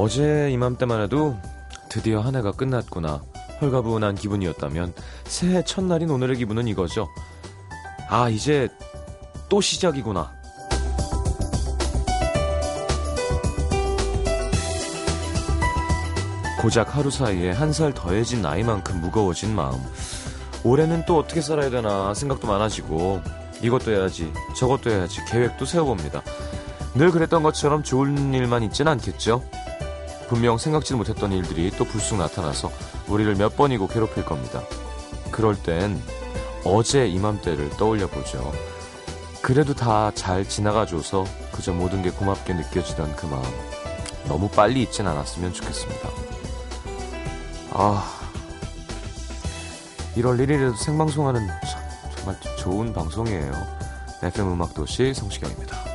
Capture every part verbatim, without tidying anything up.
어제 이맘때만 해도 드디어 한 해가 끝났구나 헐가분한 기분이었다면 새해 첫날인 오늘의 기분은 이거죠. 아, 이제 또 시작이구나. 고작 하루 사이에 한 살 더해진 나이만큼 무거워진 마음. 올해는 또 어떻게 살아야 되나 생각도 많아지고 이것도 해야지 저것도 해야지 계획도 세워봅니다. 늘 그랬던 것처럼 좋은 일만 있진 않겠죠. 분명 생각지도 못했던 일들이 또 불쑥 나타나서 우리를 몇 번이고 괴롭힐 겁니다. 그럴 땐 어제 이맘때를 떠올려보죠. 그래도 다 잘 지나가줘서 그저 모든 게 고맙게 느껴지던 그 마음 너무 빨리 잊진 않았으면 좋겠습니다. 아, 일월 일일에도 생방송하는 참, 정말 좋은 방송이에요. 에프엠 음악도시 성시경입니다.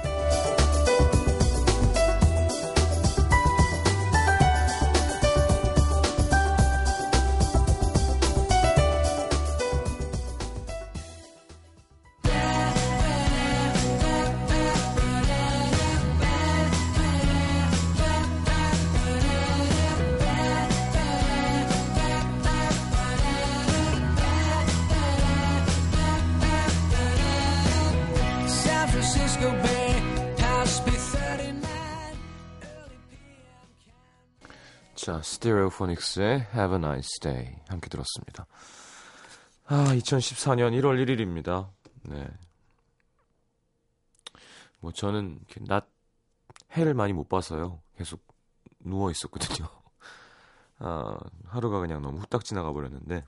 자, 스테레오포닉스의 Have a Nice Day 함께 들었습니다. 아, 이천십사년 일월 일일입니다. 네. 뭐 저는 낮 해를 많이 못 봐서요. 계속 누워 있었거든요. 아, 하루가 그냥 너무 후딱 지나가 버렸는데.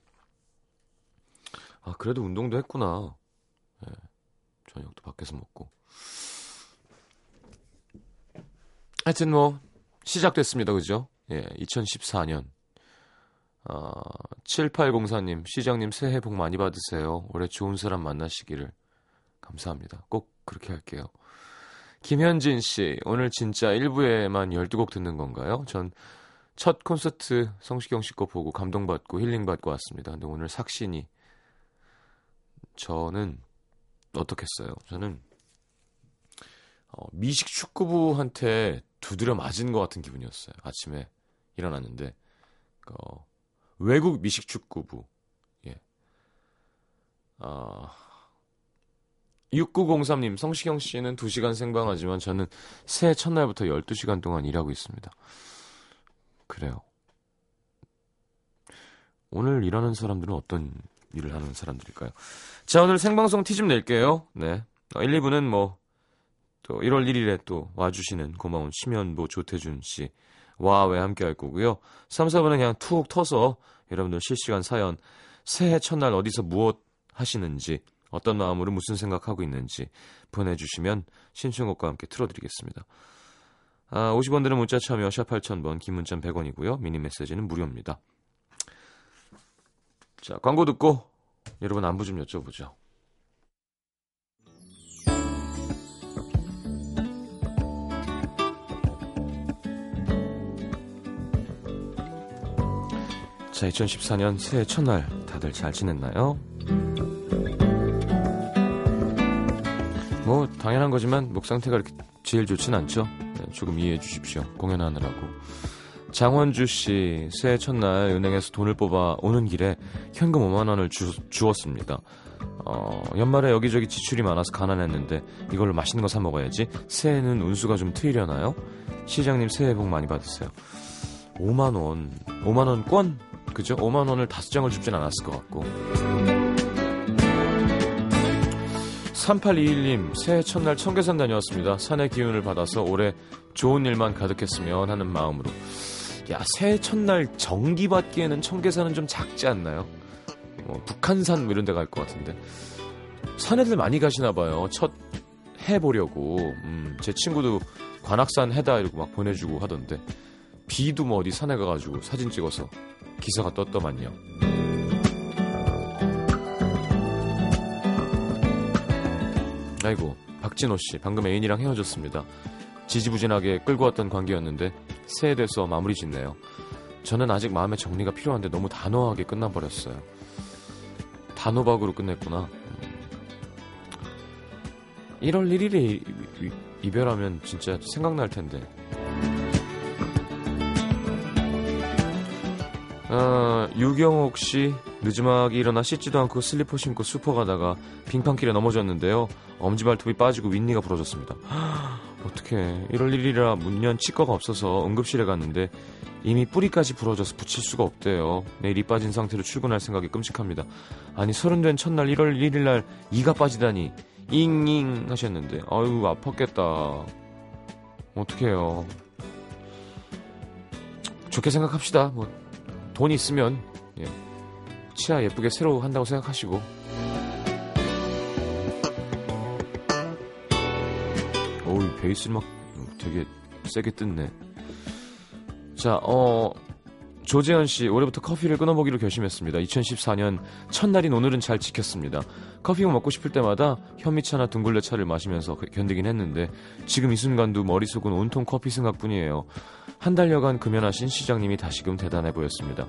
아, 그래도 운동도 했구나. 네. 저녁도 밖에서 먹고. 하여튼 뭐 시작됐습니다, 그죠? 예, 이천십사년. 어, 칠팔공사님, 시장님 새해 복 많이 받으세요. 올해 좋은 사람 만나시기를. 감사합니다. 꼭 그렇게 할게요. 김현진씨, 오늘 진짜 일부에만 열두 곡 듣는 건가요? 전 첫 콘서트 성시경씨 거 보고 감동받고 힐링받고 왔습니다. 근데 오늘 삭신이. 저는 어떻겠어요? 저는 어, 미식 축구부한테 두드려 맞은 것 같은 기분이었어요. 아침에 일어났는데 어, 외국 미식축구부 예. 아, 육구공삼님 성시경씨는 두 시간 생방하지만 저는 새해 첫날부터 열두 시간 동안 일하고 있습니다. 그래요. 오늘 일하는 사람들은 어떤 일을 하는 사람들일까요? 자, 오늘 생방송 티 좀 낼게요. 네. 어, 일, 이 부는 뭐 또 일월 일일에 또 와주시는 고마운 심연보 조태준씨 와외 함께 할 거고요. 삼, 사부는 그냥 툭 터서 여러분들 실시간 사연, 새해 첫날 어디서 무엇 하시는지, 어떤 마음으로 무슨 생각하고 있는지 보내주시면 신청곡과 함께 틀어드리겠습니다. 아, 오십 원 드는 문자 참여 샵 팔천 번, 긴 문자 백 원이고요. 미니메시지는 무료입니다. 자, 광고 듣고 여러분 안부 좀 여쭤보죠. 자, 이천십사년 새해 첫날 다들 잘 지냈나요? 뭐 당연한 거지만 목 상태가 이렇게 제일 좋진 않죠. 네, 조금 이해해 주십시오. 공연하느라고. 장원주씨, 새해 첫날 은행에서 돈을 뽑아 오는 길에 현금 오만 원을 주, 주었습니다. 어, 연말에 여기저기 지출이 많아서 가난했는데 이걸로 맛있는 거 사 먹어야지. 새해는 운수가 좀 트이려나요? 시장님 새해 복 많이 받으세요. 오만 원, 오만 원권? 그죠? 오만 원을 다섯 장을 줍진 않았을 것 같고. 삼팔이일님, 새해 첫날 청계산 다녀왔습니다. 산의 기운을 받아서 올해 좋은 일만 가득했으면 하는 마음으로. 야, 새해 첫날 정기 받기에는 청계산은 좀 작지 않나요? 뭐, 북한산 뭐 이런 데 갈 것 같은데. 산에들 많이 가시나 봐요. 첫 해 보려고. 음, 제 친구도 관악산 해다 이러고 막 보내주고 하던데. 비도 뭐 어디 산에 가가지고 사진 찍어서 기사가 떴더만요. 아이고, 박진호씨, 방금 애인이랑 헤어졌습니다. 지지부진하게 끌고 왔던 관계였는데 새해 돼서 마무리 짓네요. 저는 아직 마음의 정리가 필요한데 너무 단호하게 끝나버렸어요. 단호박으로 끝냈구나. 일월 일일에 이별하면 진짜 생각날 텐데. 아, 유경옥 씨 늦음하게 일어나 씻지도 않고 슬리퍼 신고 슈퍼 가다가 빙판길에 넘어졌는데요. 엄지발톱이 빠지고 윗니가 부러졌습니다. 어떡해. 일월 일일이라 문연 치과가 없어서 응급실에 갔는데 이미 뿌리까지 부러져서 붙일 수가 없대요. 내일 이 빠진 상태로 출근할 생각이 끔찍합니다. 아니 서른 된 첫날 일월 일일날 이가 빠지다니. 잉잉 하셨는데 아유 아팠겠다. 어떡해요. 좋게 생각합시다. 뭐 돈 있으면 예. 치아 예쁘게 새로 한다고 생각하시고. 어우 베이스 막 되게 세게 뜯네. 자, 어 조재현 씨 올해부터 커피를 끊어보기로 결심했습니다. 이천십사 년 첫날인 오늘은 잘 지켰습니다. 커피만 먹고 싶을 때마다 현미차나 둥글레차를 마시면서 견디긴 했는데 지금 이 순간도 머릿속은 온통 커피 생각뿐이에요. 한 달여간 금연하신 시장님이 다시금 대단해 보였습니다.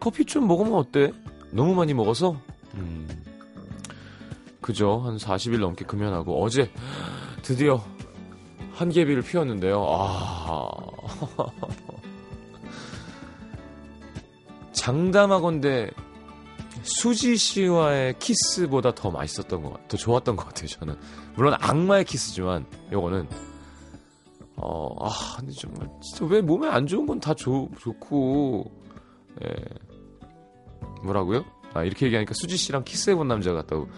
커피 좀 먹으면 어때? 너무 많이 먹어서? 음, 그죠. 한 사십 일 넘게 금연하고 어제 드디어 한계비를 피웠는데요. 아... 장담하건대 수지 씨와의 키스보다 더 맛있었던 것 같아요. 더 좋았던 것 같아요. 저는 물론 악마의 키스지만 요거는 어, 아, 근데 정말 진짜 왜 몸에 안 좋은 건 다 좋고 예. 뭐라고요? 아 이렇게 얘기하니까 수지 씨랑 키스해본 남자 같다고.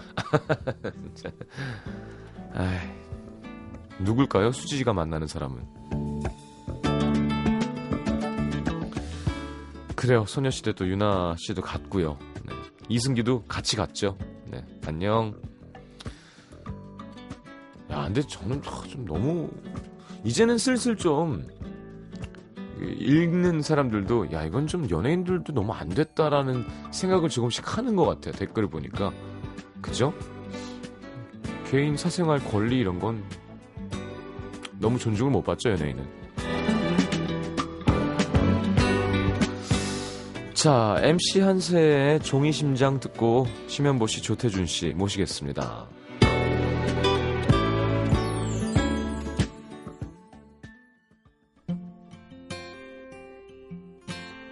진짜. 아이, 누굴까요? 수지 씨가 만나는 사람은. 그래요. 소녀시대 또 유나 씨도 갔고요. 네. 이승기도 같이 갔죠. 네. 안녕. 야, 근데 저는 좀 너무 이제는 슬슬 좀 읽는 사람들도 야 이건 좀 연예인들도 너무 안 됐다라는 생각을 조금씩 하는 것 같아요. 댓글을 보니까 그죠? 개인 사생활 권리 이런 건 너무 존중을 못 받죠 연예인은. 자, 엠씨 한세의 종이심장 듣고 심현보 씨, 조태준 씨 모시겠습니다.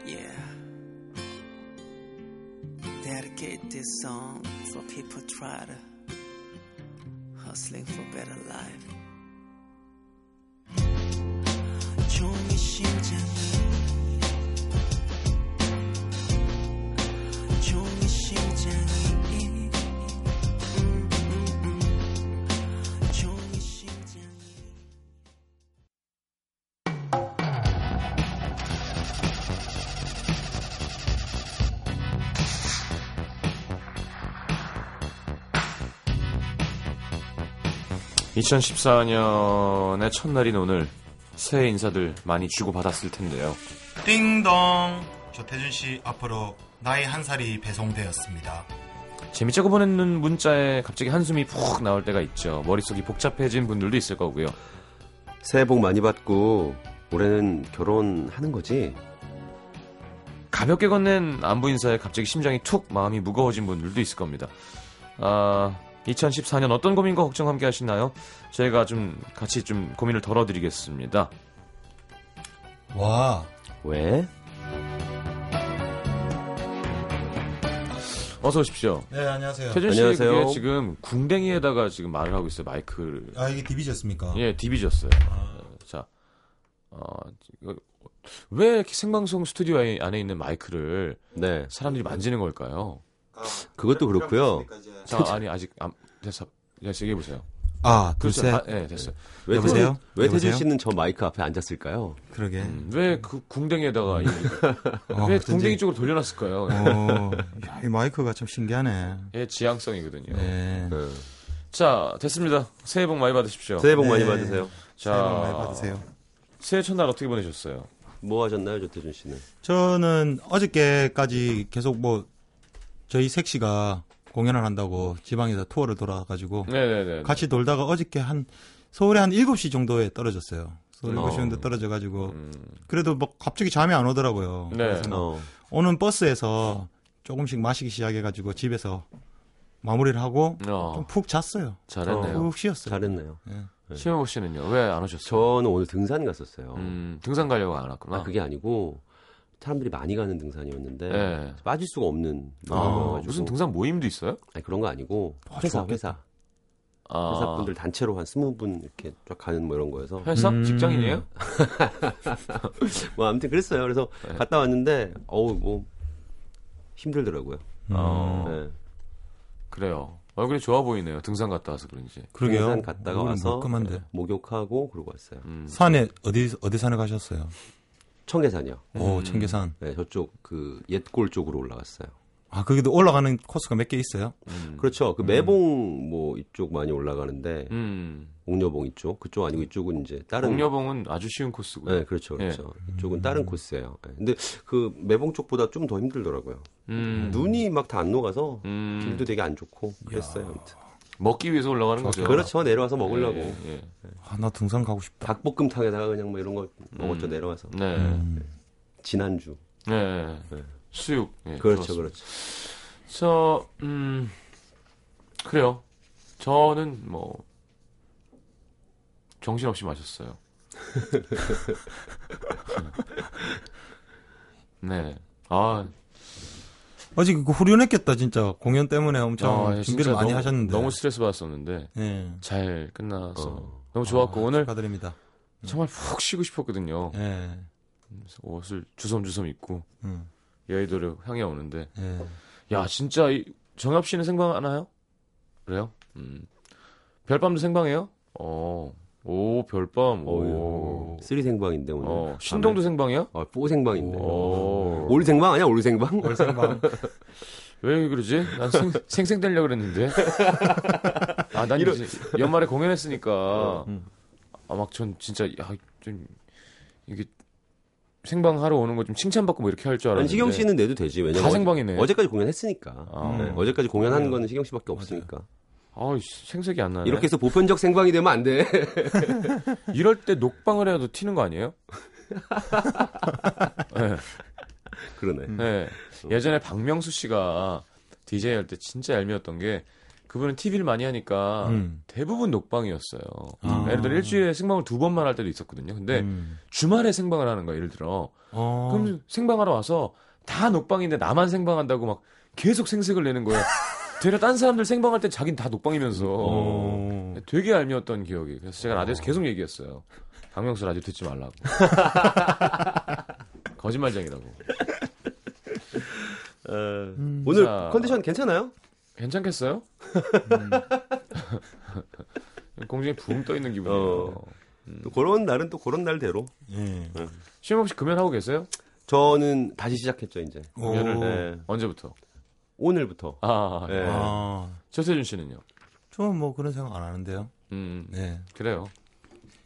Yeah. Dedicate this song for people try to hustling for better life. 종이심장 종이 심장이 종이 심장이 이천십사 년의 첫날인 오늘 새해 인사들 많이 주고받았을 텐데요. 띵동 조태준씨 앞으로 나이 한 살이 배송되었습니다. 재미있다고 보내는 문자에 갑자기 한숨이 푹 나올 때가 있죠. 머릿속이 복잡해진 분들도 있을 거고요. 새해 복 많이 받고 올해는 결혼하는 거지? 가볍게 건넨 안부 인사에 갑자기 심장이 툭 마음이 무거워진 분들도 있을 겁니다. 아, 이천십사 년 어떤 고민과 걱정 함께 하시나요? 저희가 좀 같이 좀 고민을 덜어드리겠습니다. 와 왜? 어서 오십시오. 네, 안녕하세요. 태준 씨 안녕하세요. 지금 궁뎅이에다가 지금 말을 하고 있어요. 마이크를. 아, 이게 디비졌습니까? 예, 디비졌어요. 아... 자, 어, 왜 이렇게 생방송 스튜디오 안에 있는 마이크를 네. 사람들이 만지는 걸까요? 아, 그것도 그렇고요. 자, 아니 아직 안 됐어. 다시 얘기해 보세요. 아, 글쎄. 아, 네, 됐어요. 왜 태준, 왜 태준 씨는 저 마이크 앞에 앉았을까요? 그러게. 음, 왜 그 궁뎅이에다가, 이, 어, 왜 궁뎅이 쪽으로 돌려놨을까요? 어, 야, 이 마이크가 참 신기하네. 예, 지향성이거든요. 네. 네. 자, 됐습니다. 새해 복 많이 받으십시오. 새해 복 많이 네. 받으세요. 자, 새해 복 많이 받으세요. 새해 첫날 어떻게 보내셨어요? 뭐 하셨나요, 조태준 씨는? 저는 어저께까지 계속 뭐, 저희 색시가 공연을 한다고 지방에서 투어를 돌아가지고 네네네. 같이 돌다가 어저께 한 서울에 한 일곱 시 정도에 떨어졌어요. 서울 일곱 시 정도 떨어져가지고 음. 그래도 뭐 갑자기 잠이 안 오더라고요. 네. 그래서 어. 오는 버스에서 조금씩 마시기 시작해가지고 집에서 마무리를 하고 어. 좀 푹 잤어요. 잘했네요. 푹 쉬었어요. 잘했네요. 네. 심현보 씨는요? 왜 안 오셨어요? 저는 오늘 등산 갔었어요. 음, 등산 가려고 안 왔구나. 아, 그게 아니고 사람들이 많이 가는 등산이었는데 네. 빠질 수가 없는 아, 무슨 등산 모임도 있어요? 아니, 그런 거 아니고 아, 회사 좋았겠다. 회사 아. 회사분들 단체로 한 스무 분 이렇게 쫙 가는 뭐 이런 거여서 회사? 음. 직장인이에요? 뭐 아무튼 그랬어요. 그래서 네. 갔다 왔는데 어우 뭐 힘들더라고요. 아. 네. 그래요. 얼굴이 좋아 보이네요. 등산 갔다 와서 그런지. 그러게요. 등산 갔다가 와서 네, 목욕하고 그러고 왔어요. 음. 산에 어디 어디 산에 가셨어요? 청계산이요. 오, 음. 청계산. 네, 저쪽 그 옛골 쪽으로 올라갔어요. 아, 거기도 올라가는 코스가 몇 개 있어요? 음. 그렇죠. 그 매봉 뭐 이쪽 많이 올라가는데 음. 옥녀봉 이쪽 그쪽 아니고 이쪽은 이제 다른. 옥녀봉은 아주 쉬운 코스고요. 네, 그렇죠, 그렇죠. 네. 이쪽은 다른 음. 코스예요. 네. 근데 그 매봉 쪽보다 좀 더 힘들더라고요. 음. 눈이 막 다 안 녹아서 음. 길도 되게 안 좋고 그랬어요. 아무튼. 먹기 위해서 올라가는 좋죠. 거죠. 그렇죠. 내려와서 먹으려고. 예, 예. 아, 나 등산 가고 싶다. 닭볶음탕에다가 그냥 뭐 이런 거 먹었죠. 음. 내려와서. 네. 음. 지난주. 네. 네. 수육. 네, 그렇죠, 좋았습니다. 그렇죠. 저, 음, 그래요. 저는 뭐 정신없이 마셨어요. 네. 아. 아직 그거 후련했겠다 진짜. 공연 때문에 엄청 아, 준비를 많이 너무, 하셨는데 너무 스트레스 받았었는데 네. 잘 끝나서 어. 너무 좋았고 아, 오늘 축하드립니다. 정말 푹 쉬고 싶었거든요. 네. 그래서 옷을 주섬주섬 입고 음. 여의도를 향해 오는데 네. 야 진짜 이, 정엽 씨는 생방하나요? 그래요? 음. 별밤도 생방해요? 어. 오 별밤 오 쓰리 생방인데 오늘 어, 신동도 생방이야? 아 포 생방인데 오. 올 생방 아니야 올 생방? 올 생방 왜 그러지? 난 생, 생생 되려 그랬는데 아 난 이런... 연말에 공연했으니까 아 막 전 진짜 야, 좀 이게 생방 하러 오는 거 좀 칭찬받고 뭐 이렇게 할 줄 알았는데 아니, 시경 씨는 내도 되지 왜냐면 다 생방이네 어제까지 공연했으니까 아. 네. 어제까지 공연한 거는 시경 씨밖에 없으니까. 맞아요. 아, 생색이 안 나네. 이렇게 해서 보편적 생방이 되면 안 돼. 이럴 때 녹방을 해도 튀는 거 아니에요? 네. 그러네. 네. 예전에 박명수 씨가 디제이 할 때 진짜 얄미웠던 게 그분은 티비를 많이 하니까 음. 대부분 녹방이었어요. 아. 예를 들어 일주일에 생방을 두 번만 할 때도 있었거든요. 근데 음. 주말에 생방을 하는 거야 예를 들어. 아. 그럼 생방하러 와서 다 녹방인데 나만 생방한다고 막 계속 생색을 내는 거야. 되려 딴 사람들 생방할 때 자기는 다 녹방이면서 오. 되게 알미웠던 기억이. 그래서 제가 라디오에서 계속 얘기했어요. 박명수 라디오 듣지 말라고. 거짓말쟁이라고. 어, 음, 오늘 자, 컨디션 괜찮아요? 괜찮겠어요? 음. 공중에 붕 떠있는 기분이에요. 어, 음. 또 그런 날은 또 그런 날대로. 예. 어. 쉼 없이 금연하고 계세요? 저는 다시 시작했죠 이제. 금연을 네. 언제부터? 오늘부터. 아, 네. 아. 최세준 씨는요? 저는 뭐 그런 생각 안 하는데요. 음, 네, 그래요.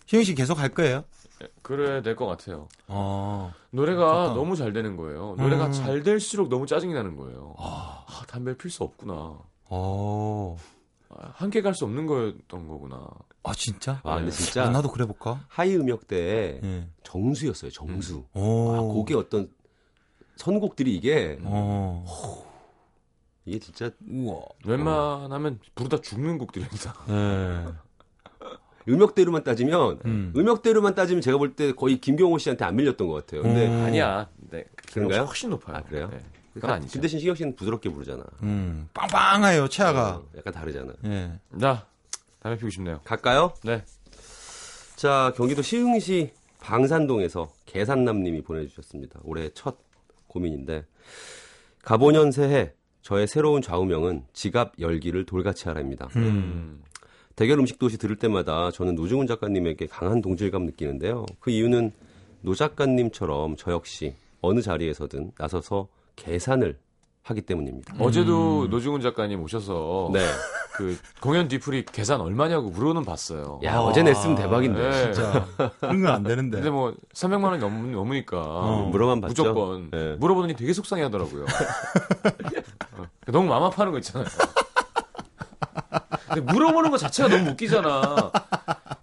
희영 씨 계속 할 거예요? 네, 그래야 될 것 같아요. 아, 노래가 좋다. 너무 잘 되는 거예요. 노래가 음. 잘 될수록 너무 짜증이 나는 거예요. 아, 아 담배 필 수 없구나. 어, 아, 함께 갈 수 없는 거였던 거구나. 아, 진짜? 아, 근데 진짜. 아, 나도 그래 볼까? 하이 음역대에 네. 정수였어요. 정수. 음. 아, 그게 어떤 선곡들이 이게. 어. 호. 이게 진짜 우와. 웬만하면 부르다 죽는 곡들입니다. 네. 음역대로만 따지면 음. 음역대로만 따지면 제가 볼 때 거의 김경호 씨한테 안 밀렸던 것 같아요. 근데 음. 아니야. 네. 그런가요? 훨씬 높아요. 아, 그래요? 네. 그건 아니죠. 그 대신 시경 씨는 부드럽게 부르잖아. 음. 빵빵해요 체아가. 어, 약간 다르잖아. 예. 자, 담배 피우고 싶네요. 갈까요? 네. 자, 경기도 시흥시 방산동에서 계산남님이 보내주셨습니다. 올해 첫 고민인데 갑오년 새해. 저의 새로운 좌우명은 지갑 열기를 돌같이 하라입니다. 음. 대결 음식 도시 들을 때마다 저는 노중훈 작가님에게 강한 동질감 느끼는데요. 그 이유는 노 작가님처럼 저 역시 어느 자리에서든 나서서 계산을 하기 때문입니다. 음. 어제도 노중훈 작가님 오셔서 네. 그 공연 뒤풀이 계산 얼마냐고 물어는 봤어요. 야, 아, 어제 냈으면 대박인데. 네. 진짜. 그런 건 안 되는데. 근데 뭐 삼백만 원이 넘, 넘으니까 어, 물어만 봤죠. 무조건. 네. 물어보더니 되게 속상해 하더라고요. 너무 마음 아파하는 거 있잖아요. 근데 물어보는 거 자체가 너무 웃기잖아.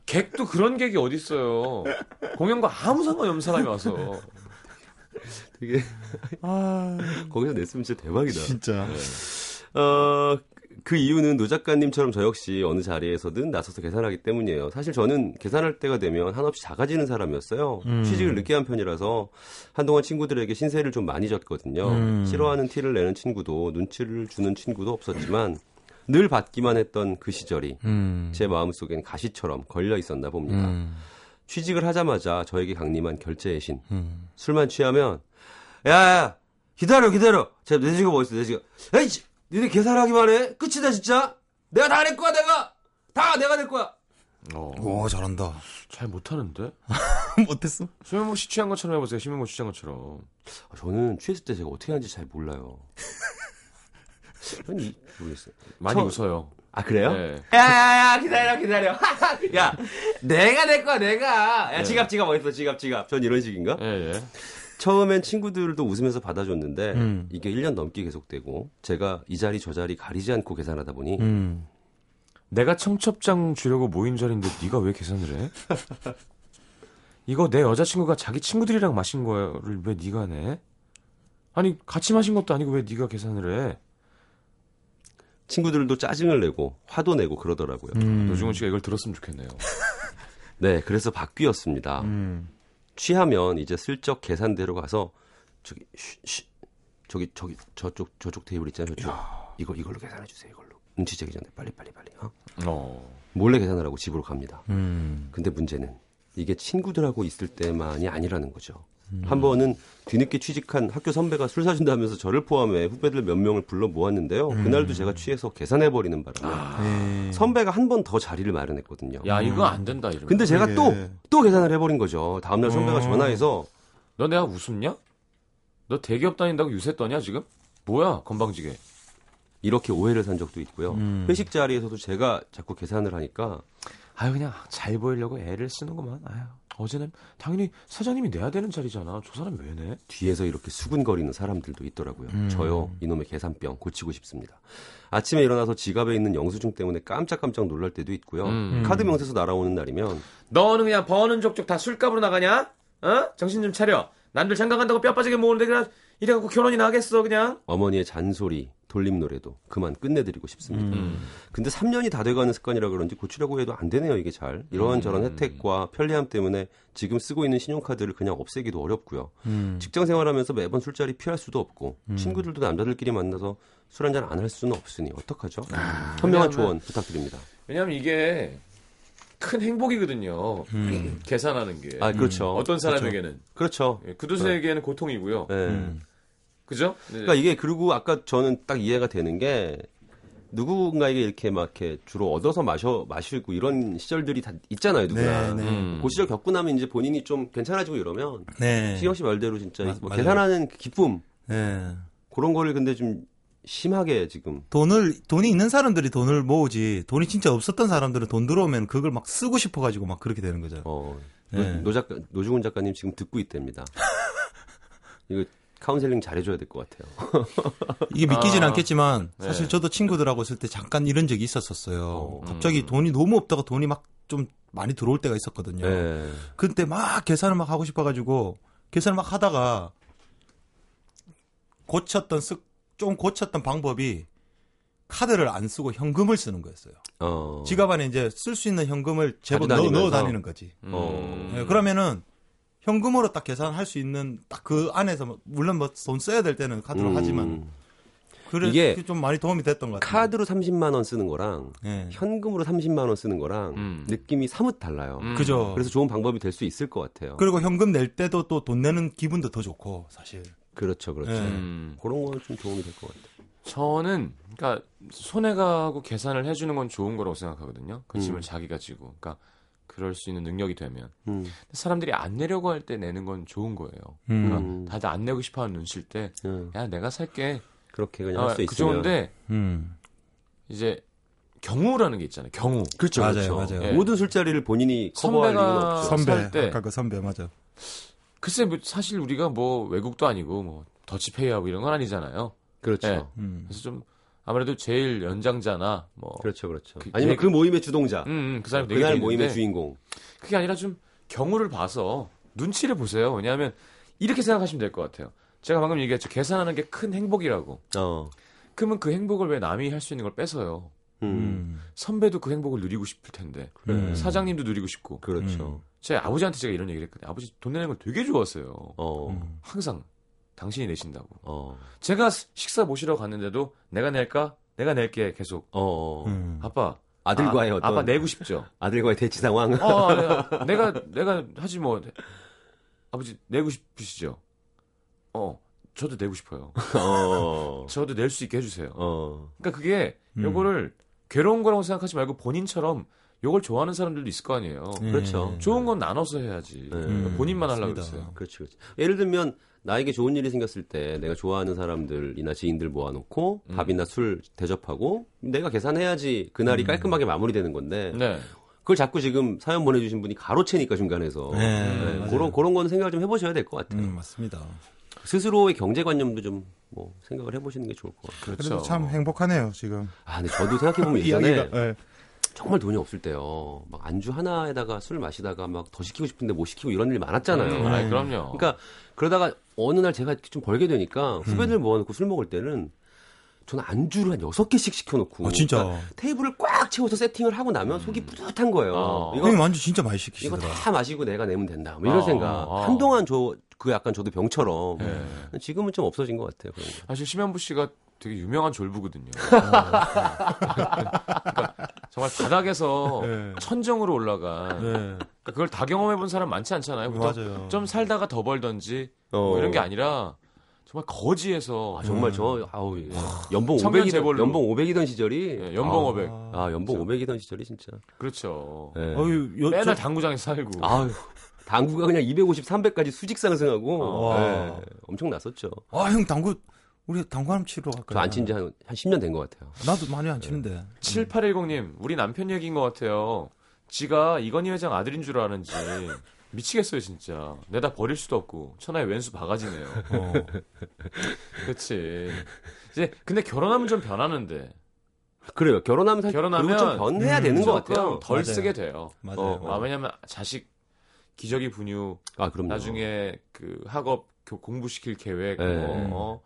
객도 그런 객이 어딨어요. 공연과 아무 상관이 없는 사람이 와서. 되게. 아. 거기서 냈으면 진짜 대박이다. 진짜. 네. 어, 그 이유는 노 작가님처럼 저 역시 어느 자리에서든 나서서 계산하기 때문이에요. 사실 저는 계산할 때가 되면 한없이 작아지는 사람이었어요. 음. 취직을 늦게 한 편이라서 한동안 친구들에게 신세를 좀 많이 졌거든요. 음. 싫어하는 티를 내는 친구도 눈치를 주는 친구도 없었지만 늘 받기만 했던 그 시절이 음. 제 마음속엔 가시처럼 걸려 있었나 봅니다. 음. 취직을 하자마자 저에게 강림한 결제의 신. 음. 술만 취하면 야야 기다려 기다려. 제가 내 지금 어딨어 내 지금. 에이씨 니네 계산하기만 해. 끝이다 진짜. 내가 다 낼 거야 내가. 다 내가 낼 거야. 어. 와 잘한다. 잘 못하는데? 못했어? 심현보 씨 취한 것처럼 해보세요. 심현보 씨 취한 것처럼. 아, 저는 취했을 때 제가 어떻게 하는지 잘 몰라요. 아니, 모르겠어요. 많이 저, 웃어요. 아 그래요? 네. 야야야 기다려 기다려. 야 내가 낼 거야 내가. 야 네. 지갑 지갑 어딨어 지갑 지갑. 전 이런 식인가? 예예. 네, 네. 처음엔 친구들도 웃으면서 받아줬는데 음. 이게 일 년 넘게 계속되고 제가 이 자리 저 자리 가리지 않고 계산하다 보니 음. 내가 청첩장 주려고 모인 자리인데 네가 왜 계산을 해? 이거 내 여자친구가 자기 친구들이랑 마신 거를 왜 네가 내? 아니 같이 마신 것도 아니고 왜 네가 계산을 해? 친구들도 짜증을 내고 화도 내고 그러더라고요. 음. 노중훈 씨가 이걸 들었으면 좋겠네요. 네, 그래서 바뀌었습니다. 음. 취하면 이제 슬쩍 계산대로 가서 저기 쉬, 쉬, 저기 저기 저쪽 저쪽 테이블 있잖아요. 저쪽. 이거 이걸로 계산해 주세요. 이걸로 눈치 채기 전에 빨리 빨리 빨리. 어? 어. 몰래 계산을 하고 집으로 갑니다. 음. 근데 문제는 이게 친구들하고 있을 때만이 아니라는 거죠. 음. 한 번은 뒤늦게 취직한 학교 선배가 술 사준다면서 저를 포함해 후배들 몇 명을 불러 모았는데요. 음. 그날도 제가 취해서 계산해버리는 바람에 아. 선배가 한 번 더 자리를 마련했거든요. 야 이거 안 된다 이러면. 근데 제가 또, 또 계산을 해버린 거죠. 다음날 선배가 어. 전화해서 너 내가 우습냐? 너 대기업 다닌다고 유세 떠냐 지금? 뭐야 건방지게. 이렇게 오해를 산 적도 있고요. 음. 회식 자리에서도 제가 자꾸 계산을 하니까 아유 그냥 잘 보이려고 애를 쓰는구만. 아유 어제는 당연히 사장님이 내야 되는 자리잖아. 저 사람 왜 내? 뒤에서 이렇게 수근거리는 사람들도 있더라고요. 음. 저요 이놈의 계산병 고치고 싶습니다. 아침에 일어나서 지갑에 있는 영수증 때문에 깜짝깜짝 놀랄 때도 있고요. 음. 카드 명세서 날아오는 날이면 너는 그냥 버는 족족 다 술값으로 나가냐? 어? 정신 좀 차려. 남들 장가 간다고 뼈 빠지게 모으는데 그냥 이래갖고 결혼이나 하겠어 그냥. 어머니의 잔소리 돌림노래도 그만 끝내드리고 싶습니다. 음. 근데 삼 년이 다 돼가는 습관이라 그런지 고치려고 해도 안 되네요 이게 잘. 이러한 저런 음. 혜택과 편리함 때문에 지금 쓰고 있는 신용카드를 그냥 없애기도 어렵고요. 음. 직장 생활하면서 매번 술자리 피할 수도 없고 음. 친구들도 남자들끼리 만나서 술 한잔 안 할 수는 없으니 어떡하죠? 아, 현명한 왜냐하면, 조언 부탁드립니다. 왜냐하면 이게 큰 행복이거든요. 음. 계산하는 게. 아 그렇죠. 음. 어떤 사람에게는. 그렇죠. 그렇죠. 그두쇠에게는 고통이고요. 네. 음. 그죠? 네. 그러니까 이게 그리고 아까 저는 딱 이해가 되는 게 누군가에게 이렇게 막 이렇게 주로 얻어서 마셔 마시고 이런 시절들이 다 있잖아요, 누구나. 네, 네. 음. 그 시절 겪고 나면 이제 본인이 좀 괜찮아지고 이러면 네. 시경 씨 말대로 진짜 맞, 뭐 계산하는 기쁨 네. 그런 거를 근데 좀 심하게 지금 돈을 돈이 있는 사람들이 돈을 모으지 돈이 진짜 없었던 사람들은 돈 들어오면 그걸 막 쓰고 싶어가지고 막 그렇게 되는 거죠. 어, 네. 노 작가 노중훈 작가님 지금 듣고 있답니다. 이거. 카운셀링 잘해줘야 될 것 같아요. 이게 믿기진 아, 않겠지만 사실 네. 저도 친구들하고 있을 때 잠깐 이런 적이 있었었어요. 어, 음. 갑자기 돈이 너무 없다가 돈이 막 좀 많이 들어올 때가 있었거든요. 네. 그때 막 계산을 막 하고 싶어가지고 계산을 막 하다가 고쳤던 쓱, 좀 고쳤던 방법이 카드를 안 쓰고 현금을 쓰는 거였어요. 어. 지갑 안에 이제 쓸 수 있는 현금을 제법 넣어, 넣어 다니는 거지. 음. 어. 네, 그러면은 현금으로 딱 계산할 수 있는 딱 그 안에서 물론 뭐 돈 써야 될 때는 카드로 음. 하지만 그래 이게 좀 많이 도움이 됐던 것 같아요. 카드로 삼십만 원 쓰는 거랑 네. 현금으로 삼십만 원 쓰는 거랑 음. 느낌이 사뭇 달라요. 음. 그죠. 그래서 좋은 방법이 될 수 있을 것 같아요. 그리고 현금 낼 때도 또 돈 내는 기분도 더 좋고 사실. 그렇죠, 그렇죠. 네. 음. 그런 건 좀 도움이 될 것 같아요. 저는 그러니까 손해가고 계산을 해주는 건 좋은 거라고 생각하거든요. 그 짐을 음. 자기가 지고, 그러니까. 그럴 수 있는 능력이 되면 음. 사람들이 안 내려고 할 때 내는 건 좋은 거예요. 음. 그러니까 다들 안 내고 싶어하는 눈치일 때, 음. 야 내가 살게. 그렇게 그냥 아, 할 수 있으면. 그 좋은데 음. 이제 경우라는 게 있잖아요. 경우. 그렇죠, 맞아요, 그렇죠. 맞아요. 예. 모든 술자리를 본인이 커버할 이유는 없죠. 선배, 살 때, 아까 그 선배 맞아. 글쎄, 뭐 사실 우리가 뭐 외국도 아니고 뭐 더치페이하고 이런 건 아니잖아요. 그렇죠. 예. 음. 그래서 좀. 아무래도 제일 연장자나 뭐 그렇죠, 그렇죠. 그, 아니면 그 모임의 주동자, 음, 음, 그 사람이 그날 모임의 주인공. 그게 아니라 좀 경우를 봐서 눈치를 보세요. 왜냐하면 이렇게 생각하시면 될 것 같아요. 제가 방금 얘기했죠. 계산하는 게 큰 행복이라고. 어. 그러면 그 행복을 왜 남이 할 수 있는 걸 뺏어요? 음. 선배도 그 행복을 누리고 싶을 텐데 그래. 사장님도 누리고 싶고 그렇죠. 음. 제 아버지한테 제가 이런 얘기를 했거든요. 아버지 돈 내는 걸 되게 좋아했어요. 어. 음. 항상 당신이 내신다고. 어. 제가 식사 모시러 갔는데도 내가 낼까? 내가 낼게 계속. 어. 음. 아빠. 아들과의 아, 어떤. 아빠 내고 싶죠. 아들과의 대치 상황. 어, 내가, 내가 내가 하지 뭐. 아버지 내고 싶으시죠? 어. 저도 내고 싶어요. 어. 저도 낼 수 있게 해주세요. 어. 그러니까 그게 요거를 음. 괴로운 거라고 생각하지 말고 본인처럼 요걸 좋아하는 사람들도 있을 거 아니에요. 네. 그렇죠. 좋은 건 나눠서 해야지. 네. 음, 본인만 하려고 그랬어요. 그렇죠, 그렇죠. 예를 들면 나에게 좋은 일이 생겼을 때 내가 좋아하는 사람들이나 지인들 모아놓고 음. 밥이나 술 대접하고 내가 계산해야지 그날이 음. 깔끔하게 마무리되는 건데 네. 그걸 자꾸 지금 사연 보내주신 분이 가로채니까 중간에서 네, 네. 네. 그런, 그런 건 생각을 좀 해보셔야 될 것 같아요. 음, 맞습니다. 스스로의 경제관념도 좀 뭐 생각을 해보시는 게 좋을 것 같아요. 그렇죠. 그래서 참 행복하네요 지금. 아, 근데 저도 생각해보면 예전에 이야기가, 네. 정말 돈이 없을 때요. 막 안주 하나에다가 술 마시다가 막 더 시키고 싶은데 못 시키고 이런 일이 많았잖아요. 네. 아, 그럼요. 그러니까 그러다가 어느 날 제가 좀 벌게 되니까 후배들 음. 모아놓고 술 먹을 때는 저는 안주를 한 여섯 개씩 시켜놓고. 아, 진짜? 그러니까 테이블을 꽉 채워서 세팅을 하고 나면 속이 뿌듯한 거예요. 아. 이거 형님 안주 진짜 많이 시키시더라. 이거 다 마시고 내가 내면 된다. 뭐 이런 아. 생각. 아. 한동안 저, 그 약간 저도 병처럼. 네. 지금은 좀 없어진 것 같아요. 그러니까. 사실 심현부 씨가 되게 유명한 졸부거든요. 그러니까 정말 바닥에서 네. 천정으로 올라간. 네. 그러니까 그걸 다 경험해본 사람 많지 않잖아요. 맞아요. 좀 살다가 더 벌던지 어. 뭐 이런 게 아니라 정말 거지에서 아, 정말 음. 저 아우 예. 연봉 오백이던 연봉 오백이던 시절이 예, 연봉 아, 오백. 아, 연봉 그렇죠. 오백이던 시절이 진짜. 그렇죠. 예. 아유, 여, 맨날 저... 당구장에서 살고. 아유. 당구가 그냥 이백오십, 삼백까지 수직 상승하고 예. 엄청 났었죠. 아, 형 당구 우리 당구 한번 치러 갈까요? 저 안 친 지 한, 한 십 년 된 것 같아요. 나도 많이 안 치는데. 예. 칠팔일공님, 우리 남편 얘기인 것 같아요. 지가 이건희 회장 아들인 줄 아는지. 미치겠어요 진짜. 내다 버릴 수도 없고 천하의 왼수 바가지네요. 어. 그렇지. 이제 근데 결혼하면 좀 변하는데. 그래요. 결혼하면 사, 결혼하면 좀 변해야 음, 되는 것 같아요. 덜 맞아요. 쓰게 돼요. 맞아요. 어, 아, 왜냐면 자식 기저귀 분유. 아 그럼요. 나중에 그 학업 공부시킬 계획. 네. 뭐, 어,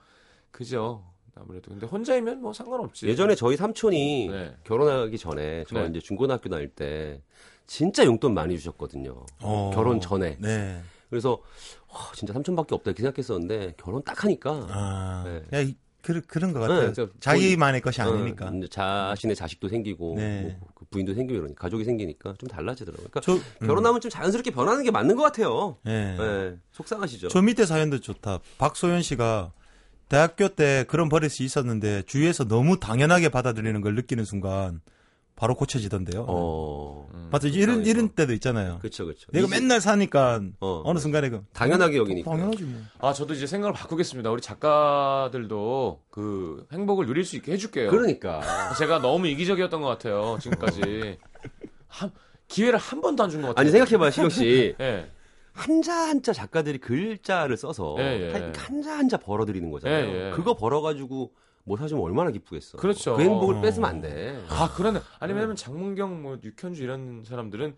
그죠. 아무래도 근데 혼자이면 뭐 상관없지. 예전에 저희 삼촌이 네. 결혼하기 전에 저 네. 이제 중고등학교 다닐 때. 진짜 용돈 많이 주셨거든요. 어, 결혼 전에. 네. 그래서 와, 진짜 삼천밖에 없다 이렇게 생각했었는데 결혼 딱 하니까. 아, 네. 야, 이, 그, 그런 것 같아요. 네, 그러니까 자기만의 본, 것이 아니니까. 어, 자신의 자식도 생기고 네. 뭐, 그 부인도 생기고 이러니까 가족이 생기니까 좀 달라지더라고요. 그러니까 저, 음. 결혼하면 좀 자연스럽게 변하는 게 맞는 것 같아요. 네. 네. 속상하시죠. 저 밑에 사연도 좋다. 박소연 씨가 대학교 때 그런 버릇이 있었는데 주위에서 너무 당연하게 받아들이는 걸 느끼는 순간 바로 고쳐지던데요. 어, 음, 맞죠. 이런 이런 때도 있잖아요. 그렇죠, 그렇죠. 내가 이제, 맨날 사니까 어, 어느 순간에 그 당연하게 여기니까. 당연하지 뭐. 아, 저도 이제 생각을 바꾸겠습니다. 우리 작가들도 그 행복을 누릴 수 있게 해줄게요. 그러니까 제가 너무 이기적이었던 것 같아요 지금까지. 한 기회를 한 번도 안 준 것 같아요. 아니 생각해봐요, 신영 씨. 네. 한자 한자 작가들이 글자를 써서 예, 예. 한, 한자 한자 벌어들이는 거잖아요. 예, 예. 그거 벌어가지고. 뭐 사주면 얼마나 기쁘겠어. 그렇죠. 그 행복을 어. 뺏으면 안 돼. 아, 그러네. 아니, 왜냐면 장문경, 뭐, 육현주 이런 사람들은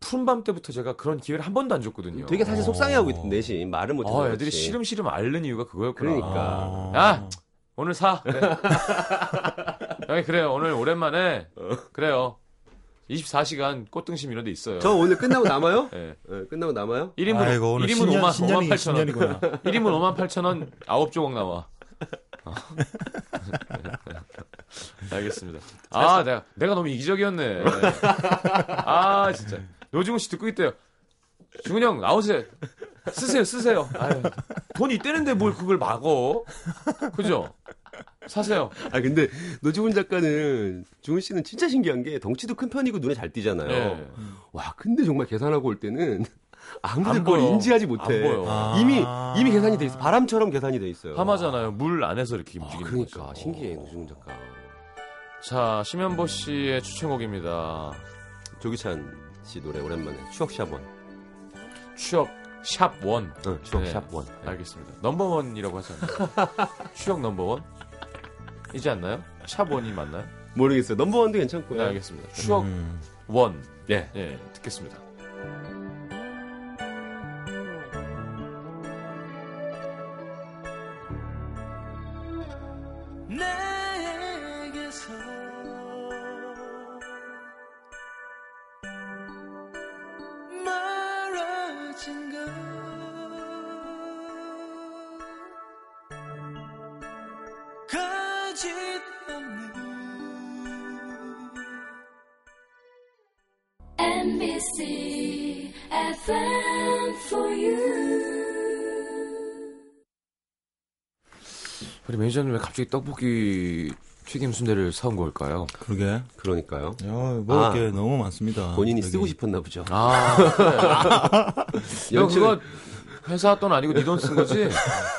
푸른밤 때부터 제가 그런 기회를 한 번도 안 줬거든요. 되게 사실 속상해하고 있던 대신 말을 못해서. 아, 애들이 시름시름 앓는 이유가 그거였구나. 그러니까. 야! 오늘 사! 그래. 형이 그래요. 오늘 오랜만에. 그래요. 이십사 시간 꽃등심 이런 데 있어요. 저 오늘 끝나고 남아요? 네. 네. 끝나고 남아요? 일 인분, 아이고, 오늘 일 인분 오만 팔천 원. 일 인분 오만 팔천 원 아홉 조각 나와. 알겠습니다. 아, 내가 내가 너무 이기적이었네. 아, 진짜. 노중훈 씨 듣고 있대요. 중훈 형 나오세요. 쓰세요, 쓰세요. 아유, 돈 있대는데 뭘 그걸 막어? 그죠? 사세요. 아, 근데 노중훈 작가는 중훈 씨는 진짜 신기한 게 덩치도 큰 편이고 눈에 잘 띄잖아요. 네. 와, 근데 정말 계산하고 올 때는. 아무도 그걸 인지하지 못해. 아~ 이미 이미 계산이 돼 있어. 바람처럼 계산이 돼 있어요. 하마잖아요. 물 안에서 이렇게 움직이는 아, 그러니까. 거죠. 신기해 노중훈 작가. 자, 심현보 씨의 추천곡입니다. 조기찬 씨 노래 오랜만에 추억샵 원. 추억샵 원. 응, 추억샵 네. 원. 네. 알겠습니다. 넘버 원이라고 하잖아요. 추억 넘버 원? 이지 않나요? 샵 원이 맞나요? 모르겠어요. 넘버 원도 괜찮고요. 네, 알겠습니다. 추억 음. 원. 네, 네, 듣겠습니다. 내 엠비씨 에프엠 for you. 우리 매니저님 왜 갑자기 떡볶이 튀김 순대를 사온 걸까요? 그러게. 그러니까요. 야, 먹을 게 아, 너무 많습니다. 본인이 여기. 쓰고 싶었나 보죠. 아. 야, 그거 회사 돈 아니고 네 돈 쓴 거지?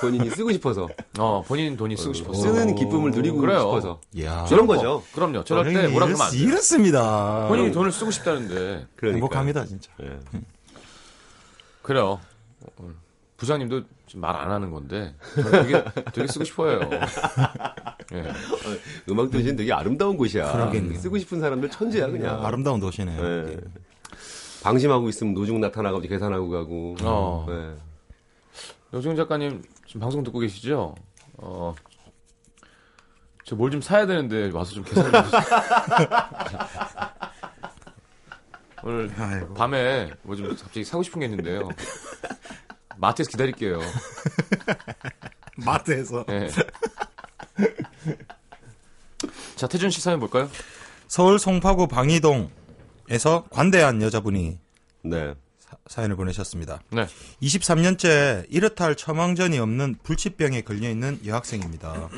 본인이 쓰고 싶어서. 어, 본인 돈이 쓰고 싶어서. 쓰는 기쁨을 누리고 그래요. 싶어서. 야. 저런 거죠. 그럼요. 저럴 때 뭐라 그러면 안 돼요. 이렇습니다. 본인이 돈을 쓰고 싶다는데. 그러니까요. 행복합니다, 진짜. 예. 그래요. 부장님도 말 안 하는 건데 되게, 되게 쓰고 싶어요. 예. 음악 도시는 되게 아름다운 곳이야. 그러겠네. 쓰고 싶은 사람들 천재야 그냥. 아름다운 도시네요. 예. 방심하고 있으면 노중 나타나고 계산하고 가고. 어. 예. 노중 작가님 지금 방송 듣고 계시죠? 어. 저 뭘 좀 사야 되는데 와서 좀 계산해 주세요. 오늘 아이고. 밤에 뭐 좀 갑자기 사고 싶은 게 있는데요. 마트에서 기다릴게요. 마트에서? 네. 자, 태준 씨 사연 볼까요? 서울 송파구 방이동에서 관대한 여자분이 네. 사, 사연을 보내셨습니다. 네. 이십삼 년째 이렇다 할 처망전이 없는 불치병에 걸려있는 여학생입니다.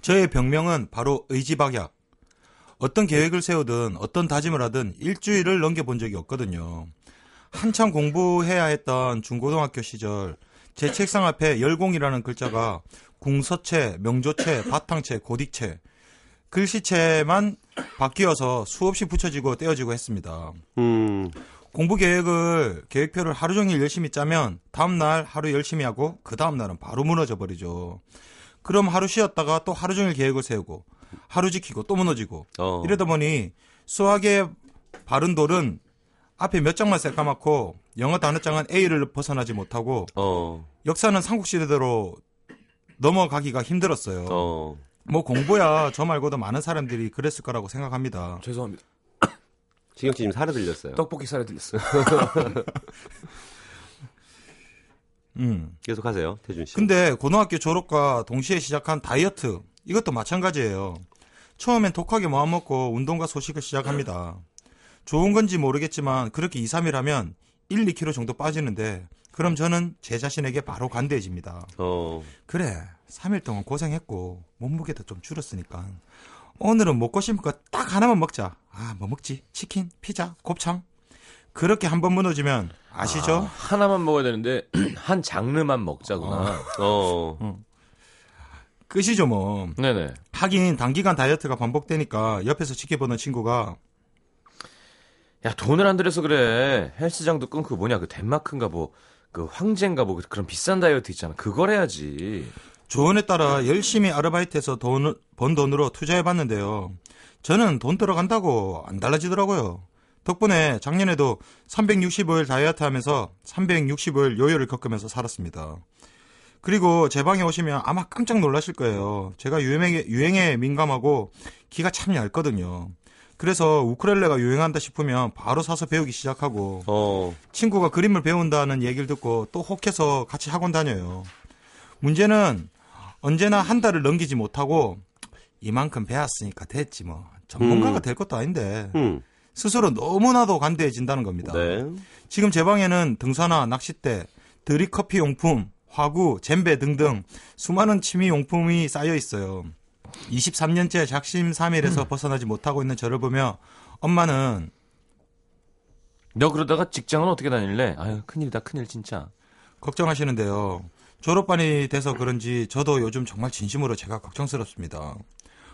저의 병명은 바로 의지박약. 어떤 계획을 세우든 어떤 다짐을 하든 일주일을 넘겨본 적이 없거든요. 한참 공부해야 했던 중고등학교 시절 제 책상 앞에 열공이라는 글자가 궁서체, 명조체, 바탕체, 고딕체 글씨체만 바뀌어서 수없이 붙여지고 떼어지고 했습니다. 음. 공부 계획을 계획표를 하루 종일 열심히 짜면 다음날 하루 열심히 하고 그 다음날은 바로 무너져버리죠. 그럼 하루 쉬었다가 또 하루 종일 계획을 세우고 하루 지키고 또 무너지고 어. 이러다 보니 수학의 바른 돌은 앞에 몇 장만 새까맣고 영어 단어장은 A를 벗어나지 못하고 어. 역사는 삼국시대로 넘어가기가 힘들었어요. 어. 뭐 공부야 저 말고도 많은 사람들이 그랬을 거라고 생각합니다. 죄송합니다. 신경 씨님 살에 들렸어요. 떡볶이 살에 들렸어요. 음. 계속하세요, 태준 씨. 근데 고등학교 졸업과 동시에 시작한 다이어트 이것도 마찬가지예요. 처음엔 독하게 마음먹고 운동과 소식을 시작합니다. 좋은 건지 모르겠지만 그렇게 이, 삼일 하면 일, 이 킬로그램 정도 빠지는데 그럼 저는 제 자신에게 바로 관대해집니다. 어. 그래, 삼 일 동안 고생했고 몸무게도 좀 줄었으니까 오늘은 먹고 싶은 거 딱 하나만 먹자. 아, 뭐 먹지? 치킨, 피자, 곱창. 그렇게 한번 무너지면 아시죠? 아, 하나만 먹어야 되는데 한 장르만 먹자구나. 어. 어. 응. 끝이죠 뭐. 네네. 하긴 단기간 다이어트가 반복되니까 옆에서 지켜보는 친구가 야, 돈을 안 들여서 그래. 헬스장도 끊고 뭐냐, 그 덴마크인가 뭐, 그 황제인가 뭐, 그런 비싼 다이어트 있잖아. 그걸 해야지. 조언에 따라 열심히 아르바이트해서 돈, 번 돈으로 투자해봤는데요. 저는 돈 들어간다고 안 달라지더라고요. 덕분에 작년에도 삼백육십오 일 다이어트 하면서 삼백육십오 일 요요를 겪으면서 살았습니다. 그리고 제 방에 오시면 아마 깜짝 놀라실 거예요. 제가 유행에, 유행에 민감하고 기가 참 얇거든요. 그래서 우쿨렐레가 유행한다 싶으면 바로 사서 배우기 시작하고 어. 친구가 그림을 배운다는 얘기를 듣고 또 혹해서 같이 학원 다녀요. 문제는 언제나 한 달을 넘기지 못하고 이만큼 배웠으니까 됐지 뭐. 전문가가 음. 될 것도 아닌데 음. 스스로 너무나도 관대해진다는 겁니다. 네. 지금 제 방에는 등산화, 낚싯대, 드립커피 용품, 화구, 잼배 등등 수많은 취미 용품이 쌓여 있어요. 이십삼 년째 작심 삼 일에서 음. 벗어나지 못하고 있는 저를 보며 엄마는 너 그러다가 직장은 어떻게 다닐래? 아유 큰일이다 큰일 진짜 걱정하시는데요. 졸업반이 돼서 그런지 저도 요즘 정말 진심으로 제가 걱정스럽습니다.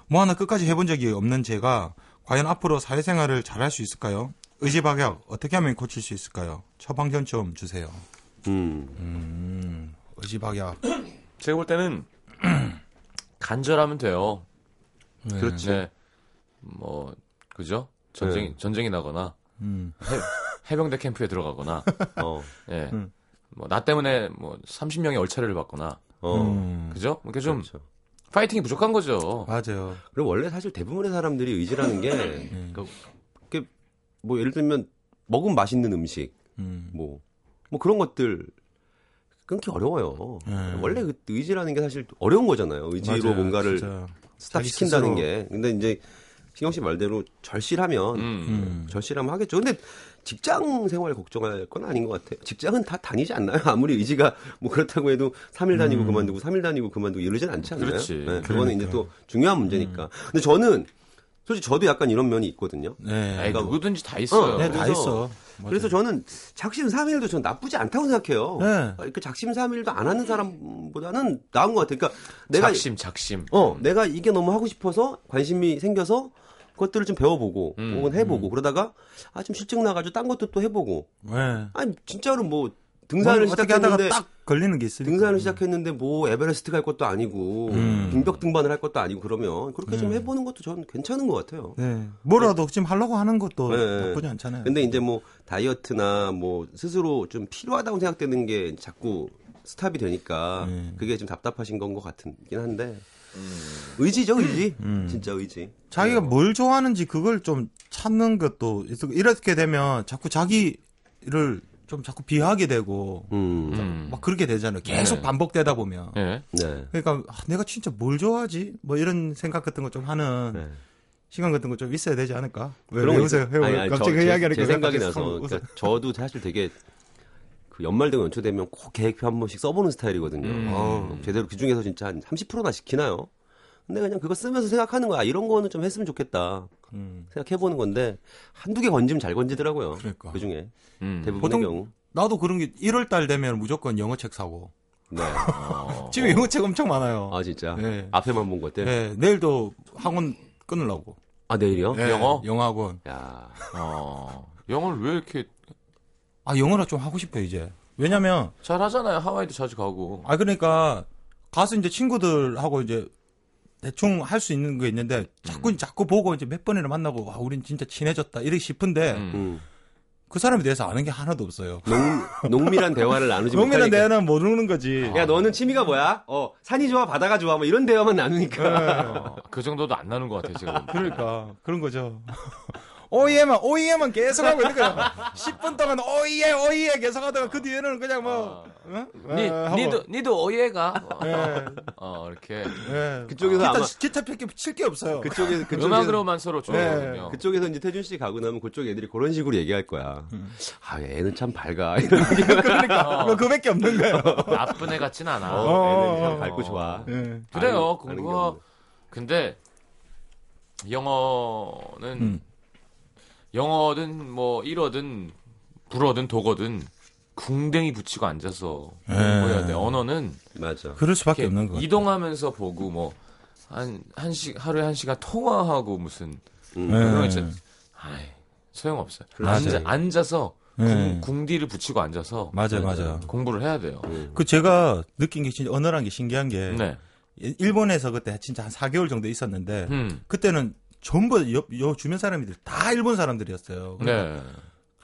뭐 하나 끝까지 해본 적이 없는 제가 과연 앞으로 사회생활을 잘할 수 있을까요? 의지박약 어떻게 하면 고칠 수 있을까요? 처방전 좀 주세요. 음, 음 의지박약 제가 볼 때는 간절하면 돼요. 네. 그렇지. 네. 뭐 그죠? 전쟁이 네. 전쟁이 나거나 음. 해, 해병대 캠프에 들어가거나, 어, 예, 네. 음. 뭐 나 때문에 뭐 삼십 명의 얼차례를 받거나, 어, 음. 그죠? 그러니까 좀 그렇죠. 파이팅이 부족한 거죠. 맞아요. 그럼 원래 사실 대부분의 사람들이 의지라는 게, 음. 그러니까 뭐 예를 들면 먹으면 맛있는 음식, 음. 뭐 뭐 그런 것들 끊기 어려워요. 네. 원래 그 의지라는 게 사실 어려운 거잖아요. 의지로 맞아요, 뭔가를 스탑시킨다는 게. 근데 이제 신경 씨 말대로 절실하면 음, 음. 절실하면 하겠죠. 근데 직장 생활 걱정할 건 아닌 것 같아요. 직장은 다 다니지 않나요? 아무리 의지가 뭐 그렇다고 해도 삼 일 다니고 음. 그만두고 삼 일 다니고 그만두고 이러진 않지 않나요? 그렇지. 네, 그거는 그러니까. 이제 또 중요한 문제니까. 음. 근데 저는 솔직히 저도 약간 이런 면이 있거든요. 네, 그러니까 누구든지 다 있어요. 어, 네, 다 있어. 맞아요. 그래서 저는 작심 삼 일도 전 나쁘지 않다고 생각해요. 네. 그러니까 작심 삼 일도 안 하는 사람보다는 나은 것 같아요. 그러니까 내가 작심 작심. 어, 내가 이게 너무 하고 싶어서 관심이 생겨서 그것들을 좀 배워보고 음, 혹은 해보고 음. 그러다가 아, 좀 실증 나가지고 딴 것도 또 해보고. 네. 아니 진짜로 뭐 등산을 시작했는데 딱 걸리는 게 있으니까. 등산을 시작했는데 뭐 에베레스트 갈 것도 아니고 음. 빙벽 등반을 할 것도 아니고 그러면 그렇게 네. 좀 해보는 것도 저는 괜찮은 것 같아요. 네. 뭐라도 네. 지금 하려고 하는 것도 네. 나쁘지 않잖아요. 근데 이제 뭐 다이어트나 뭐 스스로 좀 필요하다고 생각되는 게 자꾸 스탑이 되니까 네. 그게 좀 답답하신 건 것 같긴 한데 음. 의지죠, 의지. 음. 진짜 의지. 자기가 네. 뭘 좋아하는지 그걸 좀 찾는 것도 이렇게 되면 자꾸 자기를 좀 자꾸 비하하게 되고 음, 음. 막 그렇게 되잖아요. 계속 네. 반복되다 보면. 네. 네. 그러니까 아, 내가 진짜 뭘 좋아하지? 뭐 이런 생각 같은 거 좀 하는 네. 시간 같은 거 좀 있어야 되지 않을까? 왜 웃어요? 갑자기 이야기하니까 제 생각이 나서. 그러니까 저도 사실 되게 그 연말되고 연초되면 꼭 계획표 한 번씩 써보는 스타일이거든요. 음. 아, 제대로 그 중에서 진짜 한 삼십 퍼센트나 지키나요? 근데 그냥 그거 쓰면서 생각하는 거야. 이런 거는 좀 했으면 좋겠다. 음. 생각해보는 건데 한두 개 건지면 잘 건지더라고요. 그러니까. 그중에 음. 대부분의 보통 경우. 나도 그런 게 일월달 되면 무조건 영어책 사고. 네. 어. 집에 영어책 엄청 많아요. 아 진짜? 네. 앞에만 본 것들? 네. 내일도 학원 끊으려고. 아 내일이요? 네. 영어? 영어학원. 야. 어. 영어를 왜 이렇게. 아 영어를 좀 하고 싶어요 이제. 왜냐면 잘하잖아요. 하와이도 자주 가고. 아 그러니까 가서 이제 친구들하고 이제 대충 할 수 있는 거 있는데 자꾸 음. 자꾸 보고 이제 몇 번이나 만나고 와 우린 진짜 친해졌다 이렇게 싶은데 음. 그 사람에 대해서 아는 게 하나도 없어요. 농, 농밀한 대화를 나누지 못하니까. 농밀한 대화는 모르는 거지. 야 너는 취미가 뭐야? 어 산이 좋아 바다가 좋아 뭐 이런 대화만 나누니까. 네. 어, 그 정도도 안 나눈 것 같아요 지금. 그러니까 그런 거죠. 오이에만 오이에만 계속하고 있으니까 십 분 동안 오이에 오이에 계속하다가 그 뒤에는 그냥 뭐 니 어, 니도 어, 니도 오이에가 어, 네. 어 이렇게 네. 그쪽에서 아, 기타, 아마 기타 펼게 칠 게 없어요. 그쪽에서 그쪽에서 음악으로만 서로 좋아하거든요. 네. 그쪽에서 이제 태준 씨 가고 나면 그쪽 애들이 그런 식으로 얘기할 거야. 음. 아 애는 참 밝아. 그러니까 어. 그밖에 없는 거예요. 나쁜 애 같진 않아. 어, 어, 애는 참 밝고 어. 좋아. 네. 그래요. 아니, 그거 근데 영어는 음. 영어든 뭐 일어든 불어든 독어든 궁뎅이 붙이고 앉아서 공부해야 돼. 언어는 맞아. 그럴 수밖에 없는 거. 이동하면서 보고 뭐 한 한 시 하루에 한 시간 통화하고 무슨 음. 그런 거 있잖아. 아이 소용 없어요. 앉아 앉아서 궁, 궁디를 붙이고 앉아서 맞아 맞아 공부를 해야 돼요. 음. 그 제가 느낀 게 진짜 언어란 게 신기한 게 네. 일본에서 그때 진짜 한 사 개월 정도 있었는데 음. 그때는 전부 여, 여 주변 사람들 다 일본 사람들이었어요. 그러니까 네.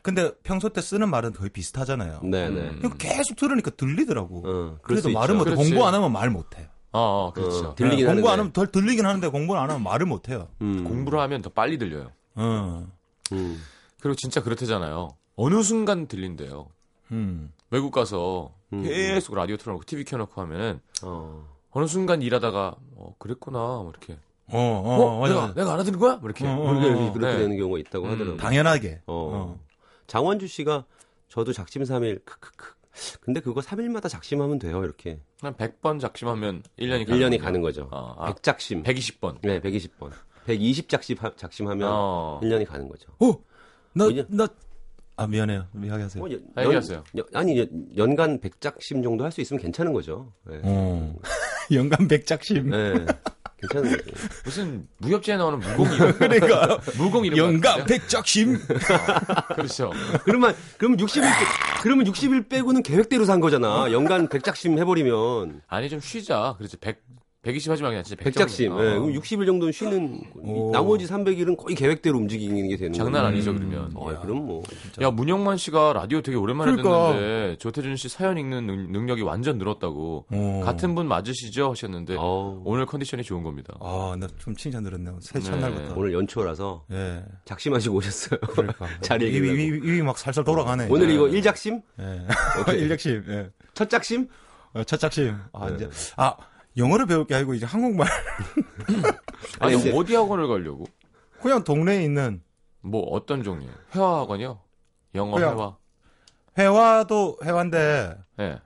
근데 평소 때 쓰는 말은 거의 비슷하잖아요. 네, 네. 그러니까 계속 들으니까 들리더라고. 어, 그래서 말은 못해. 공부 안 하면 말 못해. 어, 어 그렇죠. 어, 들리긴 네, 공부 안 하면 덜 들리긴 하는데 공부를 안 하면 말을 못해요. 음. 공부를 하면 더 빨리 들려요. 음. 음. 그리고 진짜 그렇대잖아요. 어느 순간 들린대요. 음. 외국 가서 음. 계속 라디오 틀어놓고 티비 켜놓고 하면은 어. 어느 순간 일하다가 어, 그랬구나 뭐 이렇게. 어, 어, 어 내가, 내가 알아들은 거야? 뭐 이렇게. 어, 어, 어, 그렇게 네. 되는 경우가 있다고 음, 하더라고요. 당연하게. 어. 어. 장원주 씨가 저도 작심 삼 일, 크크크. 근데 그거 삼 일마다 작심하면 돼요, 이렇게. 한 백 번 작심하면 일 년이 가는, 일 년이 가는 거죠. 어, 아, 백 작심. 백이십 번. 네, 백이십 번. 백이십 작심, 작심하면 어. 일 년이 가는 거죠. 어? 나, 왜냐? 나. 아, 미안해요. 미안하세요. 어, 아, 얘기하세요. 연, 아니, 연, 연간 백 작심 정도 할 수 있으면 괜찮은 거죠. 네. 어. 연간 백 작심. 네. 괜찮은 거지. 무슨 무협지에 나오는 무공 이름. 그러니까 무공 이름. 연가 백작심. 어, 그렇죠. 그러면 그럼 육십 일 그러면 육십 일 빼고는 계획대로 산 거잖아. 연간 백작심 해버리면. 아니 좀 쉬자. 그렇지. 백 백이십 하지만 그냥 진짜 백 작심. 아. 네, 육십 일 정도는 쉬는, 오. 나머지 삼백 일은 거의 계획대로 움직이는 게 되는 장난 아니죠, 음. 그러면. 어, 야, 그럼 뭐. 진짜. 야, 문영만 씨가 라디오 되게 오랜만에 그러니까. 듣는데, 조태준 씨 사연 읽는 능, 능력이 완전 늘었다고. 오. 같은 분 맞으시죠? 하셨는데, 오. 오늘 컨디션이 좋은 겁니다. 아, 나 좀 칭찬 들었네요. 새 첫날부터. 네. 오늘 연초라서, 네. 작심하시고 오셨어요. 그러니까. 자리에 계시고. 입이, 입이 막 살살 돌아가네. 오늘 네. 이거 일 작심? 네. 일 작심, 예. 네. 첫 작심? 어, 첫 작심. 아, 네. 이제. 아, 영어를 배울 게 아니고 이제 한국말. 아니, 아니 어디 학원을 가려고? 그냥 동네에 있는. 뭐 어떤 종류? 회화 학원이요? 영어 회화. 회화. 회화도 회화인데. 네.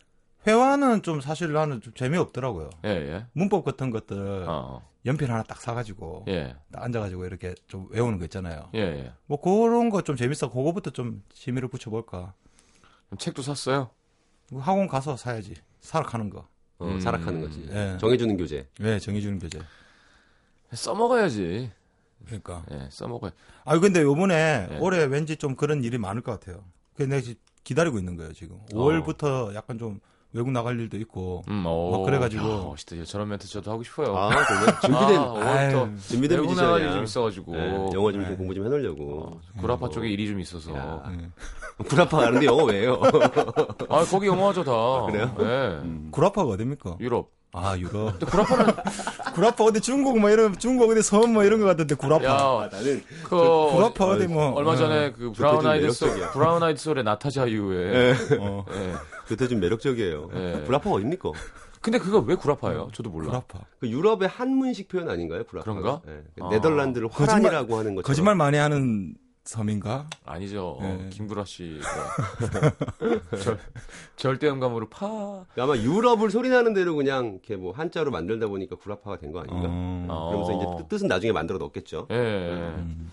회화는 좀 사실 나는 좀 재미없더라고요. 예, 예. 문법 같은 것들 어. 연필 하나 딱 사가지고 예. 딱 앉아가지고 이렇게 좀 외우는 거 있잖아요. 예, 예. 뭐 그런 거 좀 재밌어. 그거부터 좀 재미를 붙여볼까. 그럼 책도 샀어요? 학원 가서 사야지. 사러 가는 거. 어, 음. 사락하는 거지. 네. 정해주는 교재. 네, 정해주는 교재. 써먹어야지. 그러니까. 네, 써먹어야. 아, 근데 요번에 네. 올해 왠지 좀 그런 일이 많을 것 같아요. 그래서 내가 기다리고 있는 거예요, 지금. 어. 오월부터 약간 좀 외국 나갈 일도 있고. 음, 오. 막 그래가지고. 야, 멋있다. 저런 멘트 저도 하고 싶어요. 아, 준비된, 아, 오월부터. 준비된 외국 나갈 일이 좀 있어가지고. 네, 영어 좀 네. 공부 좀 해놓으려고. 어, 구라파 뭐. 쪽에 일이 좀 있어서. 네. 구라파 가는데 영어 왜요? 아, 거기 영어 하죠, 다. 아, 그래요? 네. 음. 구라파가 어딥니까? 유럽. 아, 유럽. 근데 구라파는. 구라파 어디 중국 뭐 이런, 중국 어디 섬 뭐 이런 거 같은데, 구라파. 야, 나는. 그, 구라파 어디 뭐. 얼마 전에 네. 그 브라운 아이드 솔, 브라운 아이드 솔의 나타자유에. 네. 어. 네. 그때 좀 매력적이에요. 네. 구라파가 어딥니까? 근데 그거 왜 구라파예요? 저도 몰라. 구라파. 그 유럽의 한문식 표현 아닌가요, 구라파? 그런가? 네. 아. 네덜란드를 화란이라고 거짓말, 하는 거죠. 거짓말 많이 하는. 섬인가? 아니죠. 네. 김구라 씨가 절, 절대음감으로 파. 아마 유럽을 소리나는 대로 그냥 이렇게 뭐 한자로 만들다 보니까 구라파가 된 거 아닌가? 어. 그러면서 이제 뜻은 나중에 만들어 넣었겠죠. 예. 음.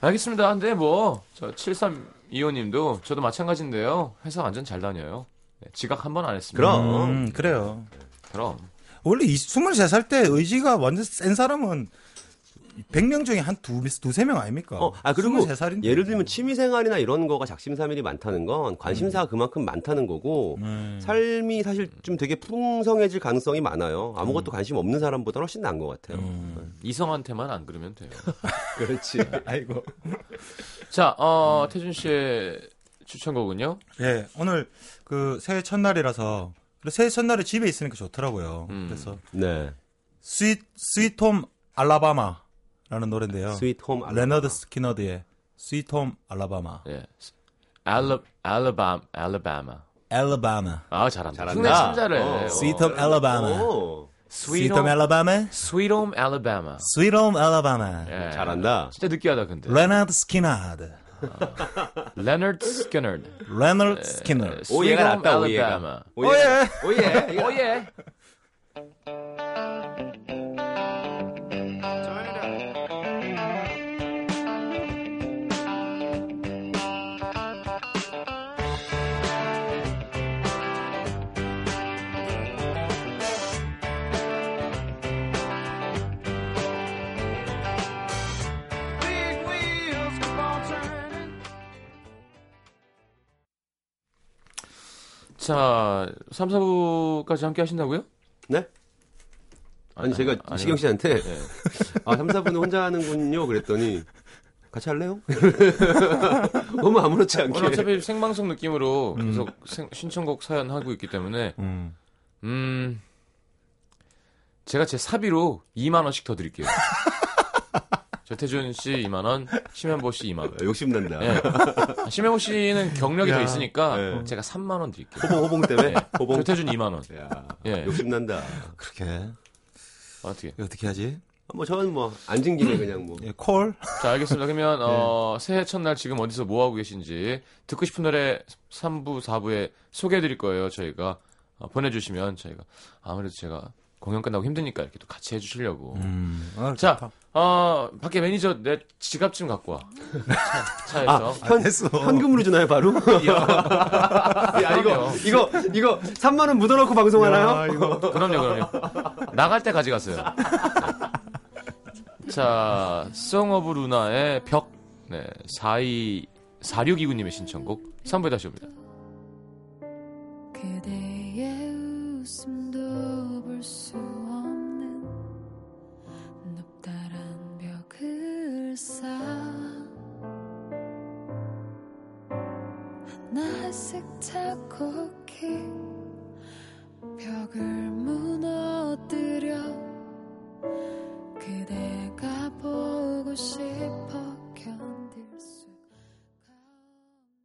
알겠습니다. 근데 뭐 저 칠삼이오님도 저도 마찬가지인데요. 회사 완전 잘 다녀요. 지각 한 번 안 했습니다. 그럼 음, 그래요. 그럼 원래 스물세 살 때 의지가 완전 센 사람은. 백 명 중에 한 두, 두세 명 아닙니까? 어, 아, 그리고 스물세 살인데. 예를 들면 취미생활이나 이런 거가 작심삼일이 많다는 건 관심사가 음. 그만큼 많다는 거고 음. 삶이 사실 좀 되게 풍성해질 가능성이 많아요. 아무것도 음. 관심 없는 사람보다 훨씬 나은 것 같아요. 음. 이성한테만 안 그러면 돼요. 그렇지. 아이고. 자, 어, 태준 씨의 추천곡은요? 네, 오늘 그 새해 첫날이라서 새해 첫날에 집에 있으니까 좋더라고요. 음. 그래서 네. 스윗, 스윗홈 알라바마. 라는 노래인데요. 스윗 홈 알라바마. 레너드 스키너드의 스윗 홈 알라바마. 예. 알라 알라밤 알라바마. 알라바마. 아, 잘한다. 잘한다. 칭찬을. 스윗 홈 알라바마. 스윗 홈 알라바마. 스윗 홈 알라바마. 스윗 홈 알라바마. 잘한다. 진짜 느끼하다 근데. 레너드 스키너드. 레너드 스키너드. 레너드 스키너드. 오, 얘가 낫다. 오, 얘가. 오, 예. 오, 예. 오, 예. 자, 삼, 사 부까지 함께 하신다고요? 네? 아니, 아니 제가 아니, 시경 씨한테, 네. 아, 삼, 사 부는 혼자 하는군요. 그랬더니, 같이 할래요? 너무 아무렇지 않게. 어차피 생방송 느낌으로 음. 계속 생, 신청곡 사연 하고 있기 때문에, 음. 음, 제가 제 사비로 이만 원씩 더 드릴게요. 조태준 씨 이만 원, 심현보 씨 이만 원. 욕심난다. 네. 심현보 씨는 경력이 야, 더 있으니까 네. 제가 삼만 원 드릴게요. 호봉, 호봉 때문에? 네. 호봉. 조태준 이만 원. 네. 욕심난다. 그렇게. 아, 어떻게? 어떻게 하지? 아, 뭐 저는 뭐, 앉은 김에 그냥 뭐. 네, 콜. 자, 알겠습니다. 그러면, 네. 어, 새해 첫날 지금 어디서 뭐 하고 계신지, 듣고 싶은 노래 삼 부, 사 부에 소개해 드릴 거예요, 저희가. 어, 보내주시면 저희가. 아무래도 제가. 공연 끝나고 힘드니까 이렇게 또 같이 해주시려고. 음, 아, 자, 좋다. 어, 밖에 매니저 내 지갑 좀 갖고 와. 차, 차에서. 아, 현, 현금으로 주나요, 바로? 야, 야 이거, 이거, 이거, 삼만 원 묻어놓고 방송하나요? 이거. 그럼요, 그럼요. 나갈 때 가져갔어요. 네. 자, Song of Luna의 벽, 네, 사천이백사십육이구님의 신청곡, 삼 부에 다시 옵니다. 그대의 웃음도 수 없는 나색 자곡히 벽을 무너뜨려 그대가 보고 싶어.